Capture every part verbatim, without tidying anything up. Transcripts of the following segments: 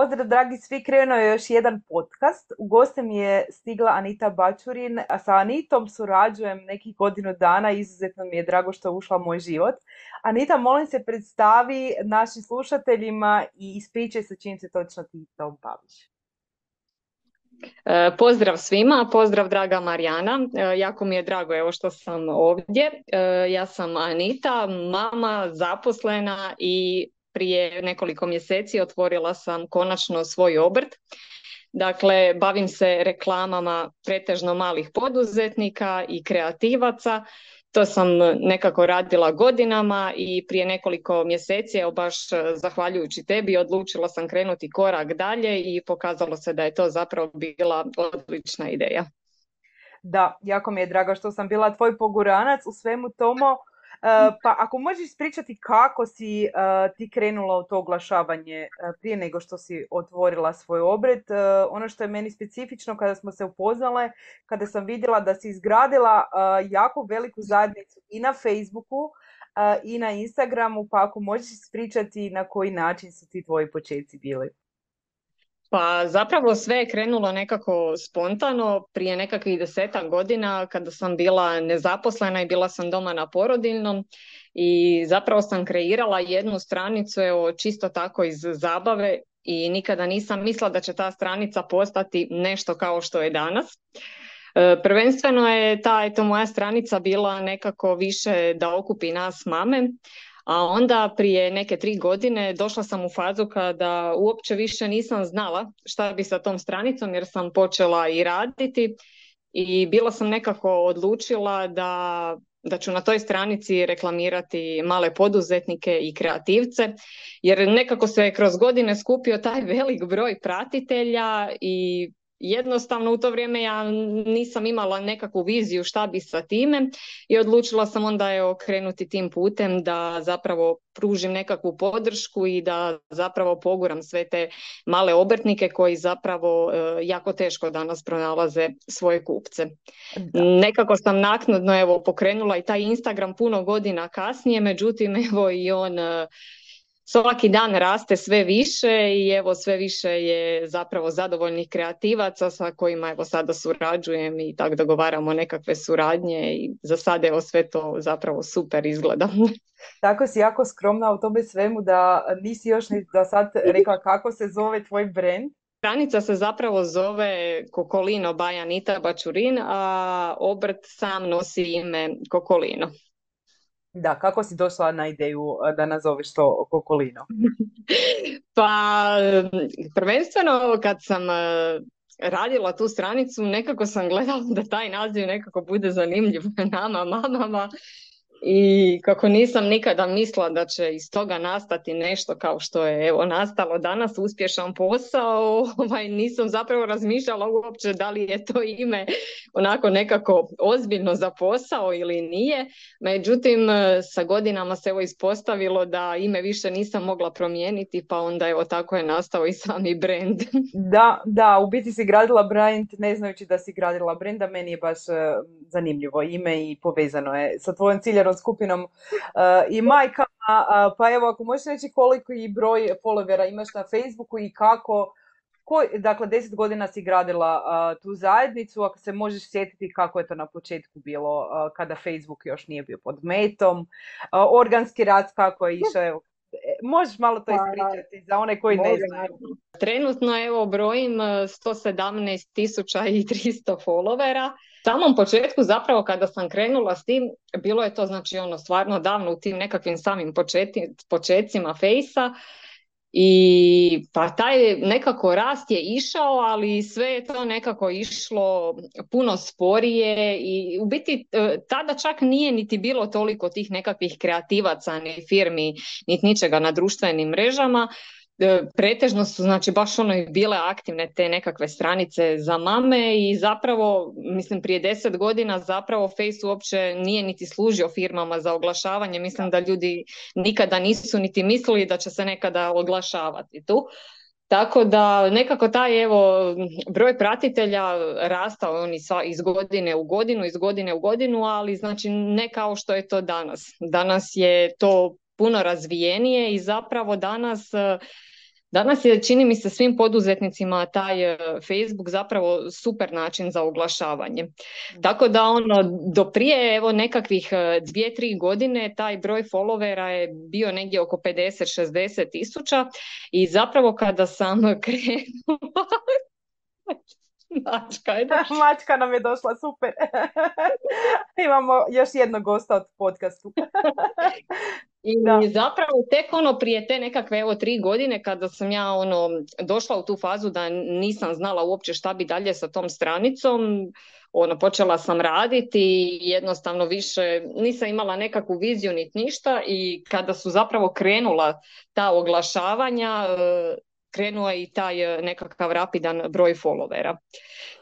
Pozdrav dragi svi, krenuo je još jedan podcast. U goste mi je stigla Anita Baćurin. Sa Anitom surađujem nekih godinu dana i izuzetno mi je drago što je ušla u moj život. Anita, molim se predstavi našim slušateljima i ispričaj sa čim se točno ti tom baviš. E, pozdrav svima, pozdrav draga Marijana, e, jako mi je drago evo što sam ovdje. E, ja sam Anita, mama, zaposlena i prije nekoliko mjeseci otvorila sam konačno svoj obrt. Dakle, bavim se reklamama pretežno malih poduzetnika i kreativaca. To sam nekako radila godinama i prije nekoliko mjeseci, evo baš zahvaljujući tebi, odlučila sam krenuti korak dalje i pokazalo se da je to zapravo bila odlična ideja. Da, jako mi je drago što sam bila tvoj poguranac u svemu tomu. Uh, pa ako možeš ispričati kako si uh, ti krenula u to oglašavanje uh, prije nego što si otvorila svoj obrt. Uh, ono što je meni specifično kada smo se upoznale, kada sam vidjela da si izgradila uh, jako veliku zajednicu i na Facebooku uh, i na Instagramu, pa ako možeš ispričati na koji način su ti tvoji početci bili. Pa zapravo sve je krenulo nekako spontano prije nekakvih desetak godina kada sam bila nezaposlena i bila sam doma na porodiljnom i zapravo sam kreirala jednu stranicu evo, čisto tako iz zabave i nikada nisam mislila da će ta stranica postati nešto kao što je danas. Prvenstveno je ta eto, moja stranica bila nekako više da okupi nas mame. A onda prije neke tri godine došla sam u fazu kada uopće više nisam znala šta bi sa tom stranicom jer sam počela i raditi i bila sam nekako odlučila da, da ću na toj stranici reklamirati male poduzetnike i kreativce jer nekako se kroz godine skupio taj velik broj pratitelja i jednostavno u to vrijeme ja nisam imala nekakvu viziju šta bi sa time i odlučila sam onda evo, krenuti tim putem da zapravo pružim nekakvu podršku i da zapravo poguram sve te male obrtnike koji zapravo e, jako teško danas pronalaze svoje kupce. Da. Nekako sam naknadno evo, pokrenula i taj Instagram puno godina kasnije, međutim evo i on... E, Svaki dan raste sve više i evo sve više je zapravo zadovoljnih kreativaca sa kojima evo sada surađujem i tako dogovaramo nekakve suradnje i za sad evo sve to zapravo super izgleda. Tako si jako skromna u tome svemu da nisi još ni da sad rekla kako se zove tvoj brand. Stranica se zapravo zove Kokolino by Anita Baćurin, a obrt sam nosi ime Kokolino. Da, kako si došla na ideju da nazoveš to Kokolino? Pa, prvenstveno kad sam radila tu stranicu, nekako sam gledala da taj naziv nekako bude zanimljiv nama, mamama. I kako nisam nikada mislila da će iz toga nastati nešto kao što je evo, nastalo danas, uspješan posao, ovaj, nisam zapravo razmišljala uopće da li je to ime onako nekako ozbiljno za posao ili nije. Međutim, sa godinama se evo ispostavilo da ime više nisam mogla promijeniti, pa onda evo tako je nastao i sami brand. Da, da, u biti si gradila brand, ne znajući da si gradila brand, a meni je baš zanimljivo ime i povezano je sa tvojim ciljem skupinom uh, i majkama, uh, pa evo ako možeš reći koliko i broj followera imaš na Facebooku i kako, koj, dakle deset godina si gradila uh, tu zajednicu, ako se možeš sjetiti kako je to na početku bilo uh, kada Facebook još nije bio pod metom, uh, organski rad kako je išao, evo Možeš malo to ispričati za one koji ne znaju. Trenutno evo brojim sto sedamnaest tisuća tristo followera. Samom početku zapravo kada sam krenula s tim, bilo je to znači ono stvarno davno u tim nekakvim samim početi, početcima Fejsa. I pa taj nekako rast je išao, ali sve je to nekako išlo puno sporije i u biti tada čak nije niti bilo toliko tih nekakvih kreativaca, ni firmi, niti ničega na društvenim mrežama. Pretežno su znači baš ono bile aktivne te nekakve stranice za mame i zapravo mislim prije deset godina zapravo Face uopće nije niti služio firmama za oglašavanje, mislim da ljudi nikada nisu niti mislili da će se nekada oglašavati tu. Tako da nekako taj evo broj pratitelja rastao on iz godine u godinu, iz godine u godinu, ali znači ne kao što je to danas. Danas je to puno razvijenije i zapravo danas, danas je, čini mi se, svim poduzetnicima taj Facebook zapravo super način za oglašavanje. Tako da ono, do prije evo, nekakvih dvije, tri godine taj broj followera je bio negdje oko pedeset šezdeset tisuća i zapravo kada sam krenula... Mačka, Mačka nam je došla, super. Imamo još jednog gosta od podcastu. I da. Zapravo tek ono prije te nekakve evo tri godine kada sam ja ono došla u tu fazu da nisam znala uopće šta bi dalje sa tom stranicom, ono počela sam raditi i jednostavno više nisam imala nekakvu viziju niti ništa i kada su zapravo krenula ta oglašavanja, krenuo je i taj nekakav rapidan broj followera.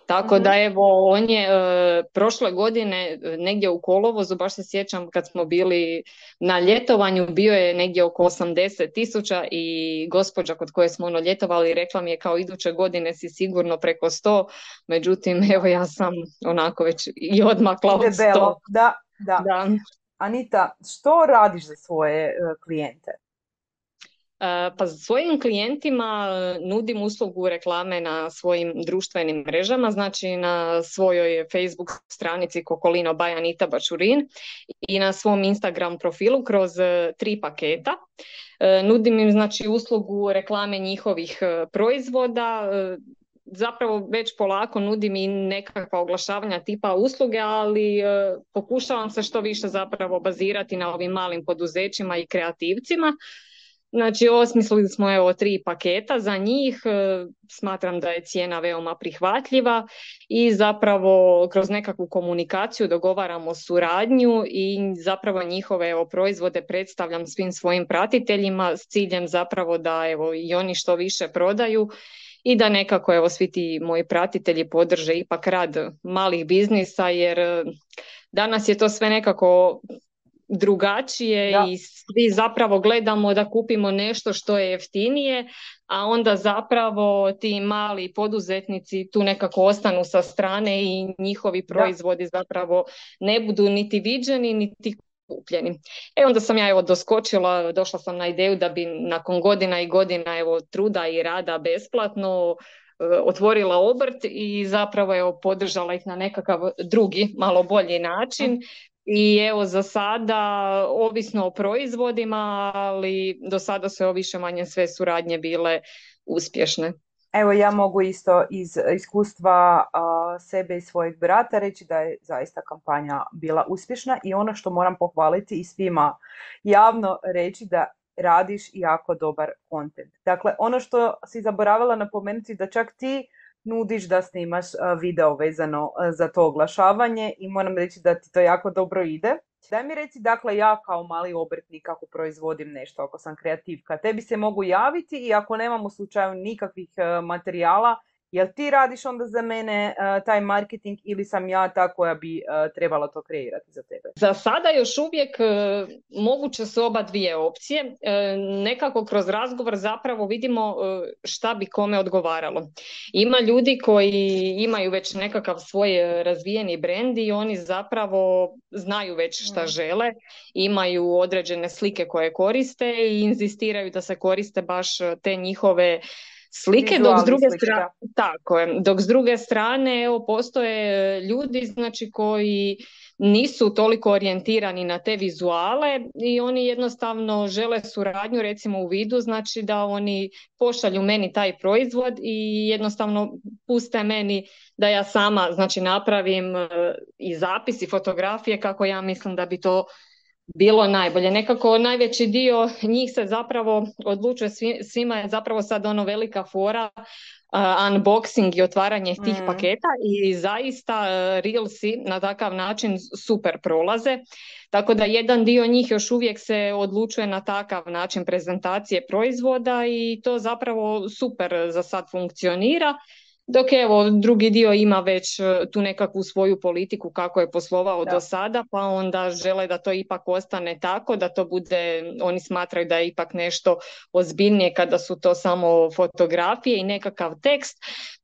Tako da evo, on je e, prošle godine negdje u kolovozu, baš se sjećam kad smo bili na ljetovanju, bio je negdje oko osamdeset tisuća i gospođa kod koje smo ono ljetovali rekla mi je kao iduće godine si sigurno preko sto, međutim evo ja sam onako već i odmakla od sto. Da, da. Da. Anita, što radiš za svoje uh, klijente? Pa svojim klijentima nudim uslugu reklame na svojim društvenim mrežama, znači na svojoj Facebook stranici Kokolino by Anita Baćurin i na svom Instagram profilu kroz tri paketa. Nudim im znači uslugu reklame njihovih proizvoda, zapravo već polako nudim i nekakva oglašavanja tipa usluge, ali pokušavam se što više zapravo bazirati na ovim malim poduzećima i kreativcima. Znači, osmislili smo evo tri paketa za njih, smatram da je cijena veoma prihvatljiva i zapravo kroz nekakvu komunikaciju dogovaramo suradnju i zapravo njihove evo, proizvode predstavljam svim svojim pratiteljima s ciljem zapravo da evo, i oni što više prodaju i da nekako evo, svi ti moji pratitelji podrže ipak rad malih biznisa jer danas je to sve nekako... drugačije da. I svi zapravo gledamo da kupimo nešto što je jeftinije, a onda zapravo ti mali poduzetnici tu nekako ostanu sa strane i njihovi proizvodi da. Zapravo ne budu niti viđeni, niti kupljeni. E onda sam ja evo doskočila, došla sam na ideju da bi nakon godina i godina evo truda i rada besplatno otvorila obrt i zapravo evo podržala ih na nekakav drugi, malo bolji način. I evo za sada, ovisno o proizvodima, ali do sada su više manje sve suradnje bile uspješne. Evo ja mogu isto iz iskustva a, sebe i svojeg brata reći da je zaista kampanja bila uspješna i ono što moram pohvaliti i svima javno reći da radiš jako dobar kontent. Dakle, ono što si zaboravila napomenuti da čak ti nudiš da snimaš video vezano za to oglašavanje i moram reći da ti to jako dobro ide. Daj mi reci, dakle, ja kao mali obrtnik ako proizvodim nešto, ako sam kreativka, tebi se mogu javiti i ako nemam u slučaju nikakvih materijala, jel ti radiš onda za mene uh, taj marketing ili sam ja ta koja bi uh, trebala to kreirati za tebe? Za sada još uvijek uh, moguće su oba dvije opcije. Uh, nekako kroz razgovor zapravo vidimo uh, šta bi kome odgovaralo. Ima ljudi koji imaju već nekakav svoj razvijeni brend i oni zapravo znaju već šta žele, imaju određene slike koje koriste i inzistiraju da se koriste baš te njihove slike, dok s druge strane, tako je, dok s druge strane evo, postoje ljudi znači, koji nisu toliko orijentirani na te vizuale i oni jednostavno žele suradnju, recimo u vidu, znači da oni pošalju meni taj proizvod i jednostavno puste meni da ja sama, znači, napravim i zapis i fotografije kako ja mislim da bi to bilo najbolje. Nekako najveći dio njih se zapravo odlučuje, svima je zapravo sad ono velika fora uh, unboxing i otvaranje tih mm. paketa i zaista uh, reelsi na takav način super prolaze. Tako da jedan dio njih još uvijek se odlučuje na takav način prezentacije proizvoda i to zapravo super za sad funkcionira. Dok evo, drugi dio ima već tu nekakvu svoju politiku kako je poslovao da. do sada, pa onda žele da to ipak ostane tako, da to bude, oni smatraju da je ipak nešto ozbiljnije kada su to samo fotografije i nekakav tekst.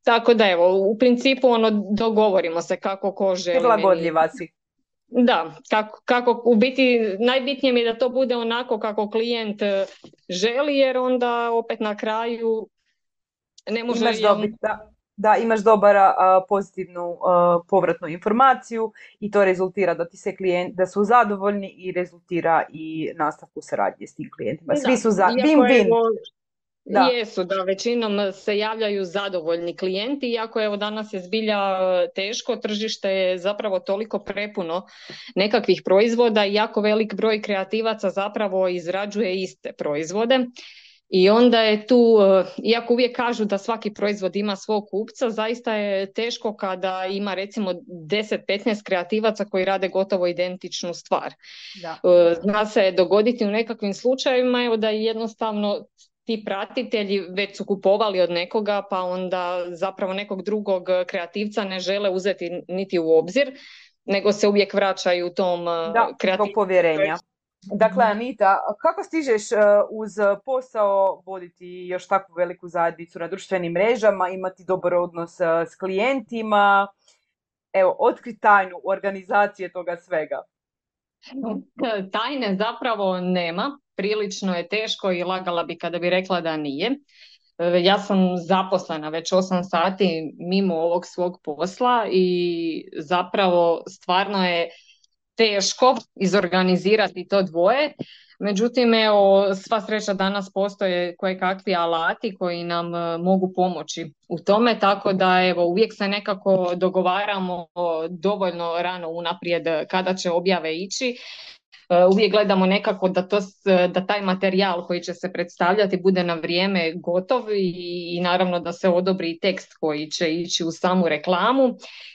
Tako da evo, u principu ono, dogovorimo se kako ko želi. Prilagodljiva si. Da, kako, kako, u biti najbitnije mi je da to bude onako kako klijent želi, jer onda opet na kraju ne može... Imaš dobiti, da. Da imaš dobar pozitivnu a, povratnu informaciju i to rezultira da ti se klijent, da su zadovoljni i rezultira i nastavku saradnje s tim klijentima. Svi da, su za win-win. Da. Jesu, da, većinom se javljaju zadovoljni klijenti, iako evo danas je zbilja teško, tržište je zapravo toliko prepuno nekakvih proizvoda i jako velik broj kreativaca zapravo izrađuje iste proizvode. I onda je tu, iako uvijek kažu da svaki proizvod ima svog kupca, zaista je teško kada ima recimo deset do petnaest kreativaca koji rade gotovo identičnu stvar. Da. Zna se dogoditi u nekakvim slučajevima, evo, da jednostavno ti pratitelji već su kupovali od nekoga, pa onda zapravo nekog drugog kreativca ne žele uzeti niti u obzir, nego se uvijek vraćaju tom kreativnom povjerenja. Dakle, Anita, kako stižeš uz posao voditi još takvu veliku zajednicu na društvenim mrežama, imati dobar odnos s klijentima? Evo, otkri tajnu organizacije toga svega. Tajne zapravo nema, prilično je teško i lagala bi kada bi rekla da nije. Ja sam zaposlena već osam sati mimo ovog svog posla i zapravo stvarno je teško izorganizirati to dvoje, međutim evo, sva sreća danas postoje kojekakvi alati koji nam e, mogu pomoći u tome, tako da evo, uvijek se nekako dogovaramo dovoljno rano unaprijed kada će objave ići, e, uvijek gledamo nekako da, to, da taj materijal koji će se predstavljati bude na vrijeme gotov i, i naravno da se odobri tekst koji će ići u samu reklamu.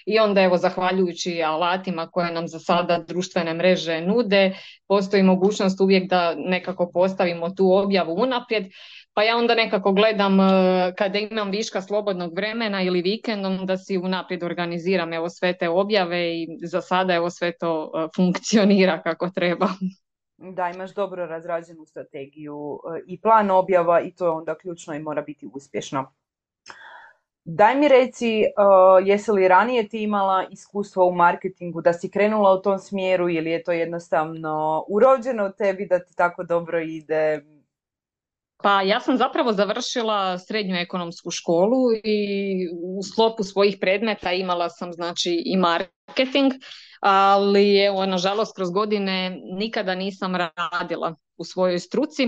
I onda evo, zahvaljujući alatima koje nam za sada društvene mreže nude, postoji mogućnost uvijek da nekako postavimo tu objavu unaprijed, pa ja onda nekako gledam kada imam viška slobodnog vremena ili vikendom da si unaprijed organiziram evo sve te objave i za sada evo sve to funkcionira kako treba. Da, imaš dobro razrađenu strategiju i plan objava i to je onda ključno i mora biti uspješno. Daj mi reci, uh, jesi li ranije ti imala iskustvo u marketingu, da si krenula u tom smjeru ili je to jednostavno urođeno u tebi da ti tako dobro ide? Pa ja sam zapravo završila srednju ekonomsku školu i u sklopu svojih predmeta imala sam, znači, i marketing, ali evo, nažalost, kroz godine nikada nisam radila u svojoj struci,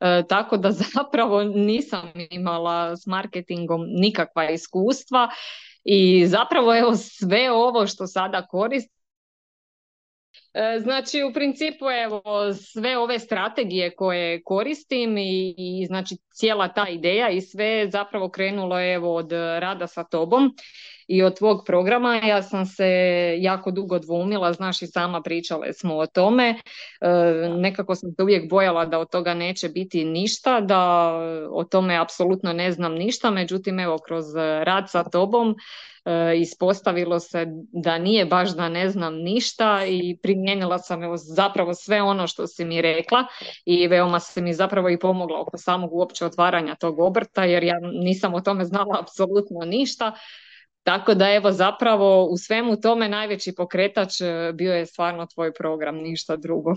e, tako da zapravo nisam imala s marketingom nikakva iskustva i zapravo evo, sve ovo što sada koristim, e, znači u principu evo, sve ove strategije koje koristim i, i znači cijela ta ideja i sve zapravo krenulo evo, od rada sa tobom i od tvog programa. Ja sam se jako dugo dvoumila, znaš i sama, pričale smo o tome. E, nekako sam se uvijek bojala da od toga neće biti ništa, da o tome apsolutno ne znam ništa, međutim evo, kroz rad sa tobom e, ispostavilo se da nije baš da ne znam ništa i primijenila sam evo, zapravo sve ono što si mi rekla i veoma si mi zapravo i pomogla oko samog uopće otvaranja tog obrta, jer ja nisam o tome znala apsolutno ništa. Tako da evo, zapravo u svemu tome najveći pokretač bio je stvarno tvoj program, ništa drugo.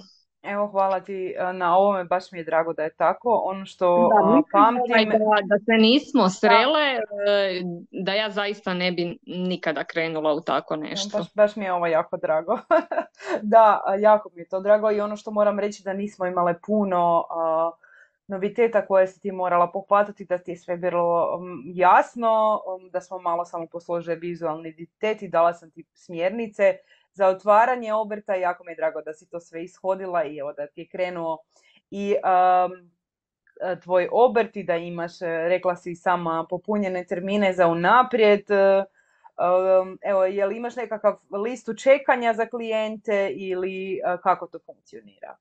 Evo, hvala ti na ovome, baš mi je drago da je tako. Ono što da, pamtim... Da, da se nismo srele, da ja zaista ne bi nikada krenula u tako nešto. Baš, baš mi je ovo jako drago. Da, jako mi je to drago i ono što moram reći da nismo imale puno a, noviteta koje si ti morala pohvatati, da ti je sve bilo jasno, da smo malo samo posložile vizualni identitet i dala sam ti smjernice za otvaranje obrta. Jako mi je drago da si to sve ishodila i evo da ti je krenuo i um, tvoj obrt i da imaš, rekla si sama, popunjene termine za unaprijed. Um, evo, je li imaš nekakav listu čekanja za klijente ili uh, kako to funkcionira?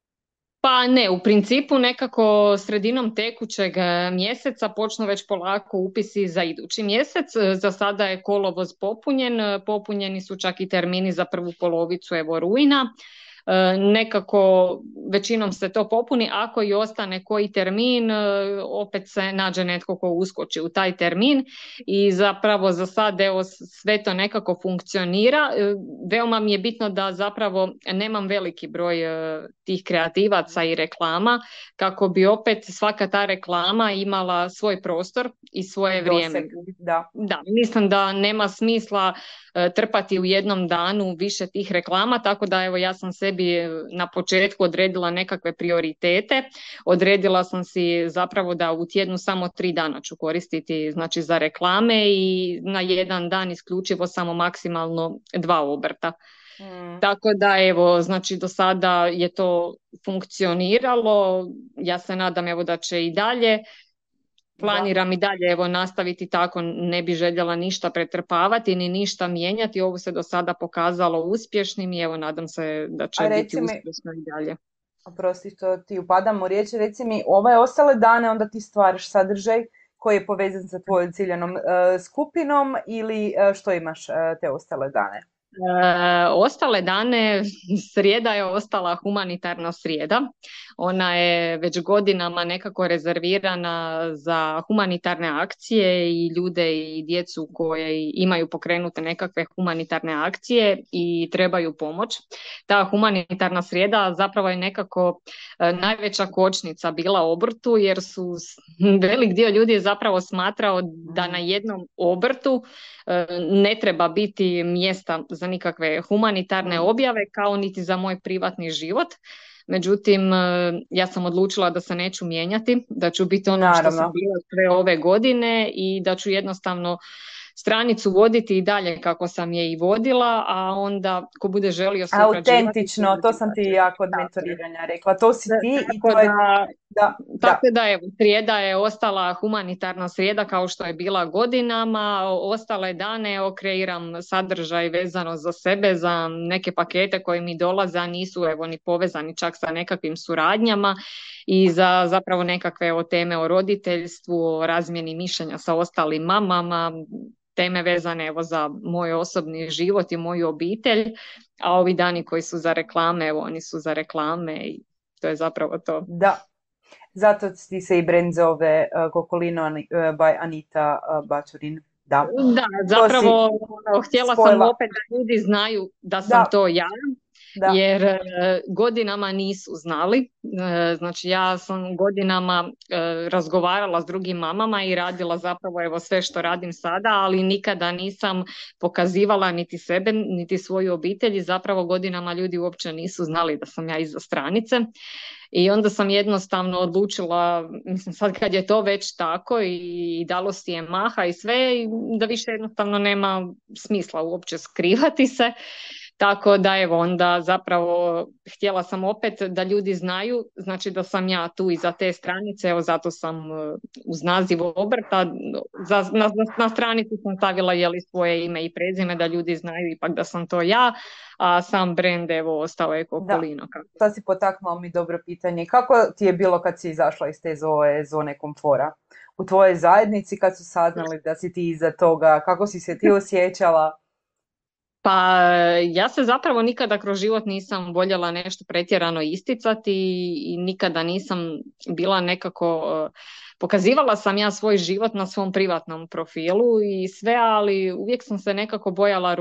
Pa ne, u principu nekako sredinom tekućeg mjeseca počnu već polako upisi za idući mjesec. Za sada je kolovoz popunjen, popunjeni su čak i termini za prvu polovicu evo rujna. E, nekako većinom se to popuni, ako i ostane koji termin, opet se nađe netko ko uskoči u taj termin i zapravo za sad evo, sve to nekako funkcionira. E, veoma mi je bitno da zapravo nemam veliki broj e, tih kreativaca i reklama, kako bi opet svaka ta reklama imala svoj prostor i svoje doseg, vrijeme. Da. Da, mislim da nema smisla e, trpati u jednom danu više tih reklama, tako da evo ja sam sebi bi na početku odredila nekakve prioritete, odredila sam si zapravo da u tjednu samo tri dana ću koristiti znači za reklame i na jedan dan isključivo samo maksimalno dva obrta. Mm. Tako da evo, znači do sada je to funkcioniralo, ja se nadam evo da će i dalje. Planiram da. i dalje evo, nastaviti tako, ne bi željela ništa pretrpavati ni ništa mijenjati, ovo se do sada pokazalo uspješnim i evo nadam se da će biti mi, uspješno i dalje. Oprosti što ti upadam u riječ, reci mi ove ostale dane onda ti stvaraš sadržaj koji je povezan sa tvojom ciljanom uh, skupinom ili uh, što imaš uh, te ostale dane? E, ostale dane, srijeda je ostala humanitarna srijeda. Ona je već godinama nekako rezervirana za humanitarne akcije i ljude i djecu koje imaju pokrenute nekakve humanitarne akcije i trebaju pomoć. Ta humanitarna srijeda zapravo je nekako e, najveća kočnica bila obrtu, jer su velik dio ljudi zapravo smatrao da na jednom obrtu e, ne treba biti mjesta za za nikakve humanitarne objave, kao niti za moj privatni život. Međutim, ja sam odlučila da se neću mijenjati, da ću biti ono Naravno. što sam bila sve ove godine i da ću jednostavno stranicu voditi i dalje kako sam je i vodila, a onda ko bude želio se obrađivati... Autentično, to sam ti jako od mentoriranja rekla, to si ti tako i to da, je... Da, tako da, da evo, srijeda je ostala humanitarna srijeda kao što je bila godinama, ostale dane okreiram sadržaj vezano za sebe, za neke pakete koji mi dolaze, a nisu evo ni povezani čak sa nekakvim suradnjama i za zapravo nekakve o teme o roditeljstvu, o razmjeni mišljenja sa ostalim mamama, teme vezane evo za moj osobni život i moju obitelj, a ovi dani koji su za reklame, evo oni su za reklame i to je zapravo to. Da, zato ti se i brend zove uh, Kokolino by Anita uh, Baćurin. Da, da zapravo si... htjela Spojla. sam opet da ljudi znaju da sam da. to ja. Da. Jer godinama nisu znali, znači ja sam godinama razgovarala s drugim mamama i radila zapravo evo sve što radim sada, ali nikada nisam pokazivala niti sebe, niti svoju obitelj i zapravo godinama ljudi uopće nisu znali da sam ja iza stranice. I onda sam jednostavno odlučila, mislim sad kad je to već tako i dalo si je maha i sve, da više jednostavno nema smisla uopće skrivati se. Tako da evo onda zapravo htjela sam opet da ljudi znaju, znači da sam ja tu iza te stranice, evo zato sam uz naziv obrta, za, na, na stranicu sam stavila jeli svoje ime i prezime da ljudi znaju ipak da sam to ja, a sam brend evo ostao je Kokolino. Da, sad si potaknula mi dobro pitanje, kako ti je bilo kad si izašla iz te zove, zone komfora? U tvojoj zajednici kad su saznali da si ti iza toga, kako si se ti osjećala? Pa ja se zapravo nikada kroz život nisam voljela nešto pretjerano isticati i nikada nisam bila nekako, pokazivala sam ja svoj život na svom privatnom profilu i sve, ali uvijek sam se nekako bojala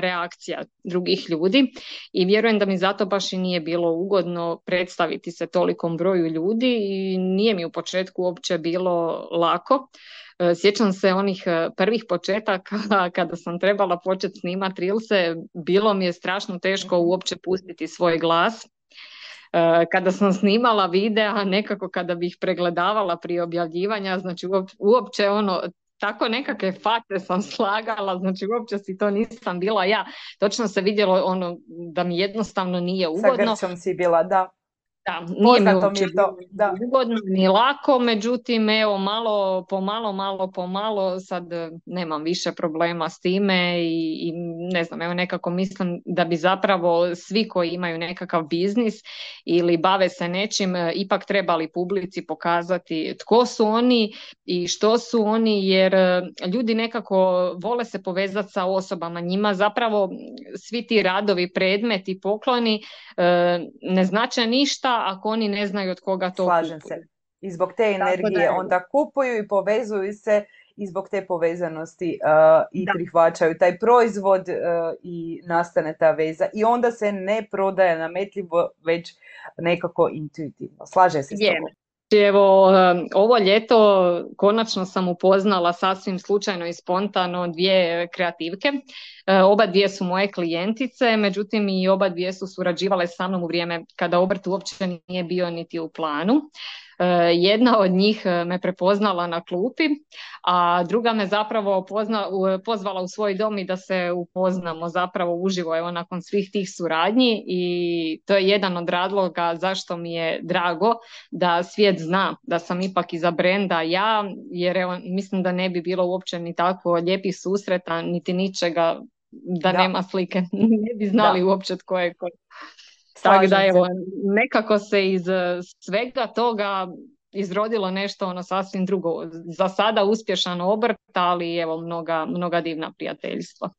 reakcija drugih ljudi i vjerujem da mi zato baš i nije bilo ugodno predstaviti se tolikom broju ljudi i nije mi u početku uopće bilo lako. Sjećam se onih prvih početaka kada sam trebala početi snimati reelse, bilo mi je strašno teško uopće pustiti svoj glas. Kada sam snimala videa, nekako kada bih bi pregledavala prije objavljivanja, znači uopće ono, tako nekakve fate sam slagala, znači uopće si to nisam bila ja. Točno se vidjelo ono da mi jednostavno nije ugodno. Sa grčom si bila, da. Da, nije mi uopće ugodno ni lako, međutim, evo, malo po malo, malo po malo, sad nemam više problema s time i, i ne znam, evo, nekako mislim da bi zapravo svi koji imaju nekakav biznis ili bave se nečim, ipak trebali publici pokazati tko su oni i što su oni, jer ljudi nekako vole se povezati sa osobama, njima zapravo svi ti radovi, predmeti, pokloni ne znače ništa ako oni ne znaju od koga to Slažem kupuju. Se. I zbog te energije je... onda kupuju i povezuju se i zbog te povezanosti uh, i da. prihvaćaju taj proizvod uh, i nastane ta veza i onda se ne prodaje nametljivo, već nekako intuitivno. Slažem se s tobom. Evo, ovo ljeto konačno sam upoznala sasvim slučajno i spontano dvije kreativke. Oba dvije su moje klijentice, međutim i oba dvije su surađivale sa mnom u vrijeme kada obrt uopće nije bio niti u planu. Jedna od njih me prepoznala na klupi, a druga me zapravo pozna, pozvala u svoj dom i da se upoznamo zapravo uživo, evo, nakon svih tih suradnji, i to je jedan od razloga zašto mi je drago da svijet zna da sam ipak iza brenda ja, jer evo, mislim da ne bi bilo uopće ni tako lijepih susreta, niti ničega da, da. nema slike, ne bi znali da. uopće tko je ko. Tako da evo, nekako se iz svega toga izrodilo nešto ono sasvim drugo. Za sada uspješan obrt, ali evo, mnoga, mnoga divna prijateljstva.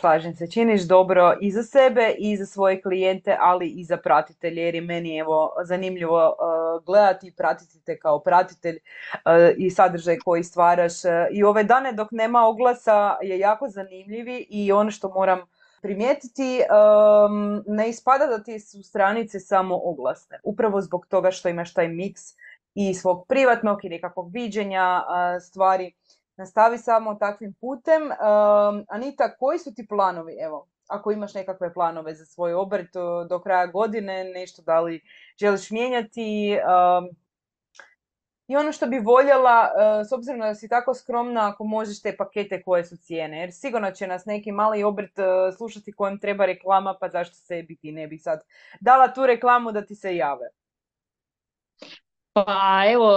Slažem se, činiš dobro i za sebe i za svoje klijente, ali i za pratitelje, jer je meni evo zanimljivo uh, gledati i pratiti te kao pratitelj uh, i sadržaj koji stvaraš. Uh, I ove dane dok nema oglasa je jako zanimljivi i ono što moram primijetiti, um, ne ispada da ti su stranice samo oglasne. Upravo zbog toga što imaš taj miks i svog privatnog i nekakvog viđenja uh, stvari. Nastavi samo takvim putem. Um, Anita, koji su ti planovi? Evo, ako imaš nekakve planove za svoj obrt do kraja godine, nešto da li želiš mijenjati? Um, I ono što bi voljela, s obzirom da si tako skromna, ako možeš te pakete koje su cijene, jer sigurno će nas neki mali obrt slušati kojem treba reklama, pa zašto sebi ti ne bi sad dala tu reklamu da ti se jave? Pa evo,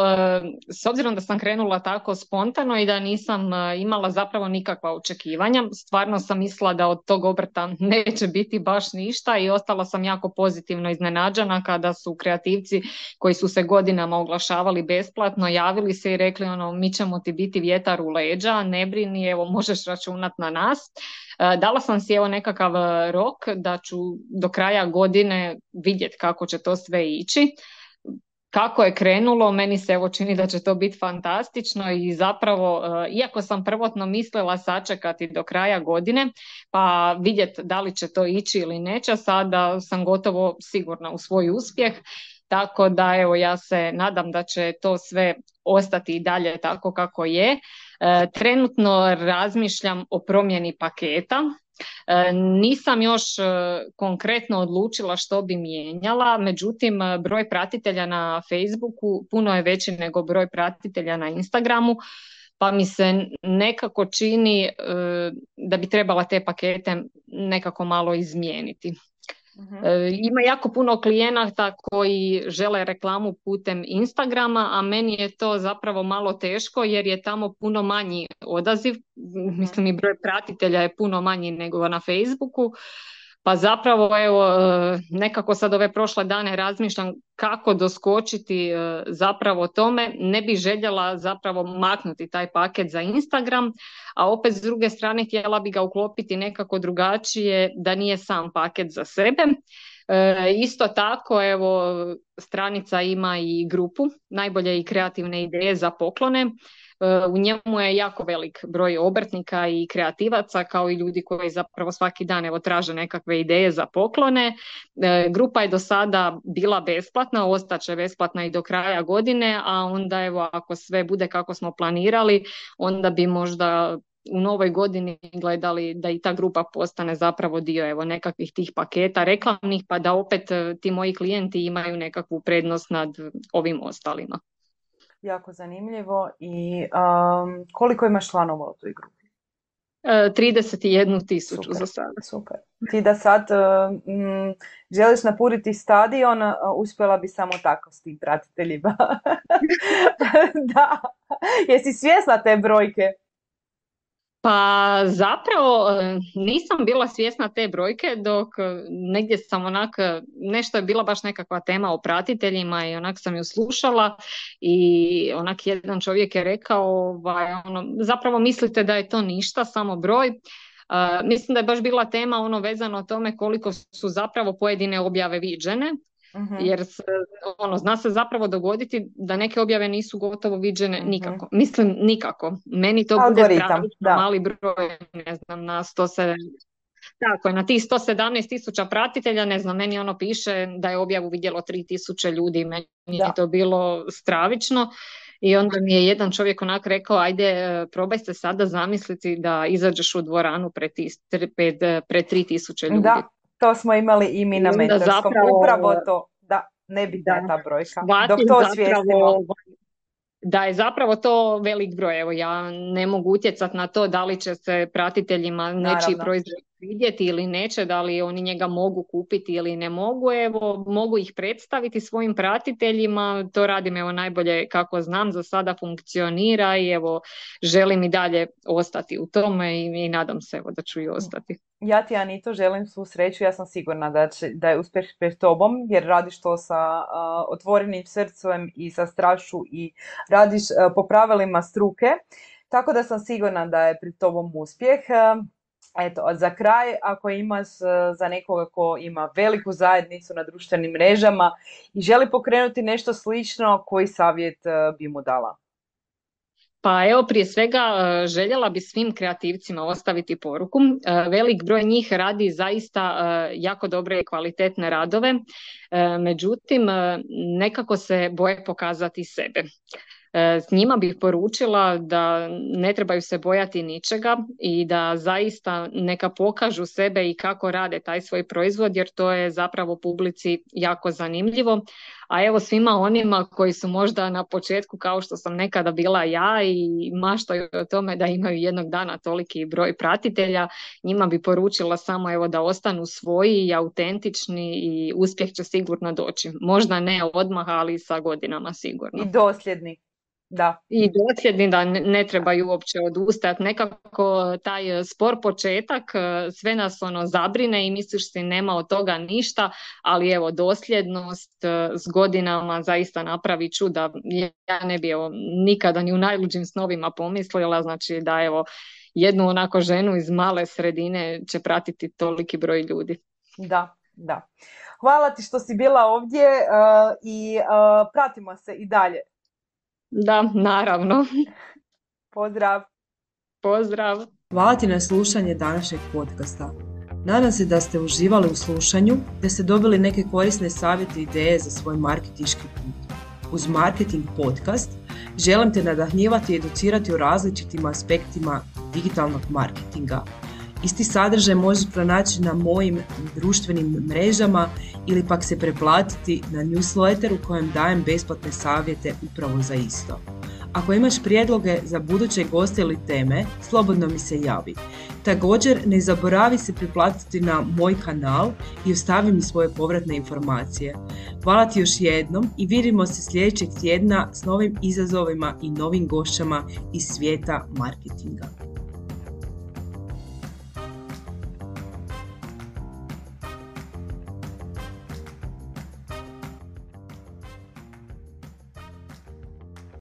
s obzirom da sam krenula tako spontano i da nisam imala zapravo nikakva očekivanja, stvarno sam mislila da od tog obrta neće biti baš ništa i ostala sam jako pozitivno iznenađena kada su kreativci koji su se godinama oglašavali besplatno javili se i rekli ono, mi ćemo ti biti vjetar u leđa, ne brini, evo, možeš računati na nas. Dala sam si evo nekakav rok da ću do kraja godine vidjeti kako će to sve ići. Kako je krenulo, meni se evo čini da će to biti fantastično i zapravo, iako sam prvotno mislila sačekati do kraja godine pa vidjeti da li će to ići ili neće, sada sam gotovo sigurna u svoj uspjeh, tako da evo, ja se nadam da će to sve ostati i dalje tako kako je. Trenutno razmišljam o promjeni paketa. Nisam još konkretno odlučila što bi mijenjala, međutim broj pratitelja na Facebooku puno je veći nego broj pratitelja na Instagramu, pa mi se nekako čini da bi trebala te pakete nekako malo izmijeniti. Uh-huh. Ima jako puno klijenata koji žele reklamu putem Instagrama, a meni je to zapravo malo teško jer je tamo puno manji odaziv, uh-huh. mislim i broj pratitelja je puno manji nego na Facebooku. Pa zapravo evo, nekako sad ove prošle dane razmišljam kako doskočiti zapravo tome. Ne bi željela zapravo maknuti taj paket za Instagram, a opet s druge strane htjela bi ga uklopiti nekako drugačije da nije sam paket za sebe. E, isto tako, evo, stranica ima i grupu najbolje i kreativne ideje za poklone. E, u njemu je jako velik broj obrtnika i kreativaca, kao i ljudi koji zapravo svaki dan evo, traže nekakve ideje za poklone. E, grupa je do sada bila besplatna, ostaće besplatna i do kraja godine, a onda evo, ako sve bude kako smo planirali, onda bi možda u novoj godini gledali da i ta grupa postane zapravo dio evo, nekakvih tih paketa reklamnih, pa da opet ti moji klijenti imaju nekakvu prednost nad ovim ostalima. Jako zanimljivo. I um, koliko imaš članova u toj grupi? trideset jednu tisuću za sad. Super. Ti da sad um, želiš napuriti stadion, uh, uspjela bi samo tako s tim pratiteljima. Da. Jesi svjesna te brojke? Pa zapravo nisam bila svjesna te brojke dok negdje sam onak, nešto je bila baš nekakva tema o pratiteljima i onak sam ju slušala i onak jedan čovjek je rekao, ovaj, ono, zapravo mislite da je to ništa, samo broj. Uh, mislim da je baš bila tema ono vezano o tome koliko su zapravo pojedine objave viđene. Mm-hmm. Jer se, ono, zna se zapravo dogoditi da neke objave nisu gotovo viđene mm-hmm. nikako. Mislim nikako. Meni to algoritam, bude stravično mali broj, ne znam, na sto sedam... Tako je, na tih sto sedamnaest tisuća pratitelja, ne znam, meni ono piše da je objavu vidjelo tri tisuće ljudi, meni da. je to bilo stravično. I onda mi je jedan čovjek onak rekao, ajde, probaj se sada zamisliti da izađeš u dvoranu pred tri tisuće ljudi. Da. To smo imali i mi na mentorskom, zapravo, upravo to, da, nebitna je ta brojka, dok to osvijestimo. Da je zapravo to velik broj, evo ja ne mogu utjecati na to da li će se pratiteljima nečiji proizvod vidjeti ili neće, da li oni njega mogu kupiti ili ne mogu, evo mogu ih predstaviti svojim pratiteljima, to radim evo najbolje kako znam, za sada funkcionira i evo želim i dalje ostati u tome i, i nadam se evo da ću i ostati. Ja ti, Anito, želim svu sreću, ja sam sigurna da, će, da je uspjeh pred tobom jer radiš to sa uh, otvorenim srcem i sa strašću i radiš uh, po pravilima struke, tako da sam sigurna da je pred tobom uspjeh. Uh, Eto, za kraj, ako imaš za nekoga ko ima veliku zajednicu na društvenim mrežama i želi pokrenuti nešto slično, koji savjet bi mu dala? Pa evo, prije svega željela bi svim kreativcima ostaviti poruku. Velik broj njih radi zaista jako dobre i kvalitetne radove, međutim nekako se boje pokazati sebe. S njima bih poručila da ne trebaju se bojati ničega i da zaista neka pokažu sebe i kako rade taj svoj proizvod jer to je zapravo publici jako zanimljivo. A evo svima onima koji su možda na početku kao što sam nekada bila ja i maštaju o tome da imaju jednog dana toliki broj pratitelja, njima bi poručila samo evo da ostanu svoji i autentični i uspjeh će sigurno doći. Možda ne odmah, ali sa godinama sigurno. I dosljedni. Da. I dosljedni da ne trebaju uopće odustati. Nekako taj spor početak sve nas ono zabrine i misliš si nema od toga ništa, ali evo dosljednost s godinama zaista napravi čuda. Ja ne bi evo, nikada ni u najluđim snovima pomislila, znači da evo jednu onako ženu iz male sredine će pratiti toliki broj ljudi. Da, da. Hvala ti što si bila ovdje uh, i uh, pratimo se i dalje. Da, naravno. Pozdrav. Pozdrav. Hvala ti na slušanje današnjeg podcasta. Nadam se da ste uživali u slušanju, da ste dobili neke korisne savjete i ideje za svoj marketinški put. Uz Marketing podcast želim te nadahnjivati i educirati o različitim aspektima digitalnog marketinga. Isti sadržaj možeš pronaći na mojim društvenim mrežama ili pak se preplatiti na newsletter u kojem dajem besplatne savjete upravo za isto. Ako imaš prijedloge za buduće goste ili teme, slobodno mi se javi. Također, ne zaboravi se preplatiti na moj kanal i ostavi mi svoje povratne informacije. Hvala ti još jednom i vidimo se sljedećeg tjedna s novim izazovima i novim gošćama iz svijeta marketinga.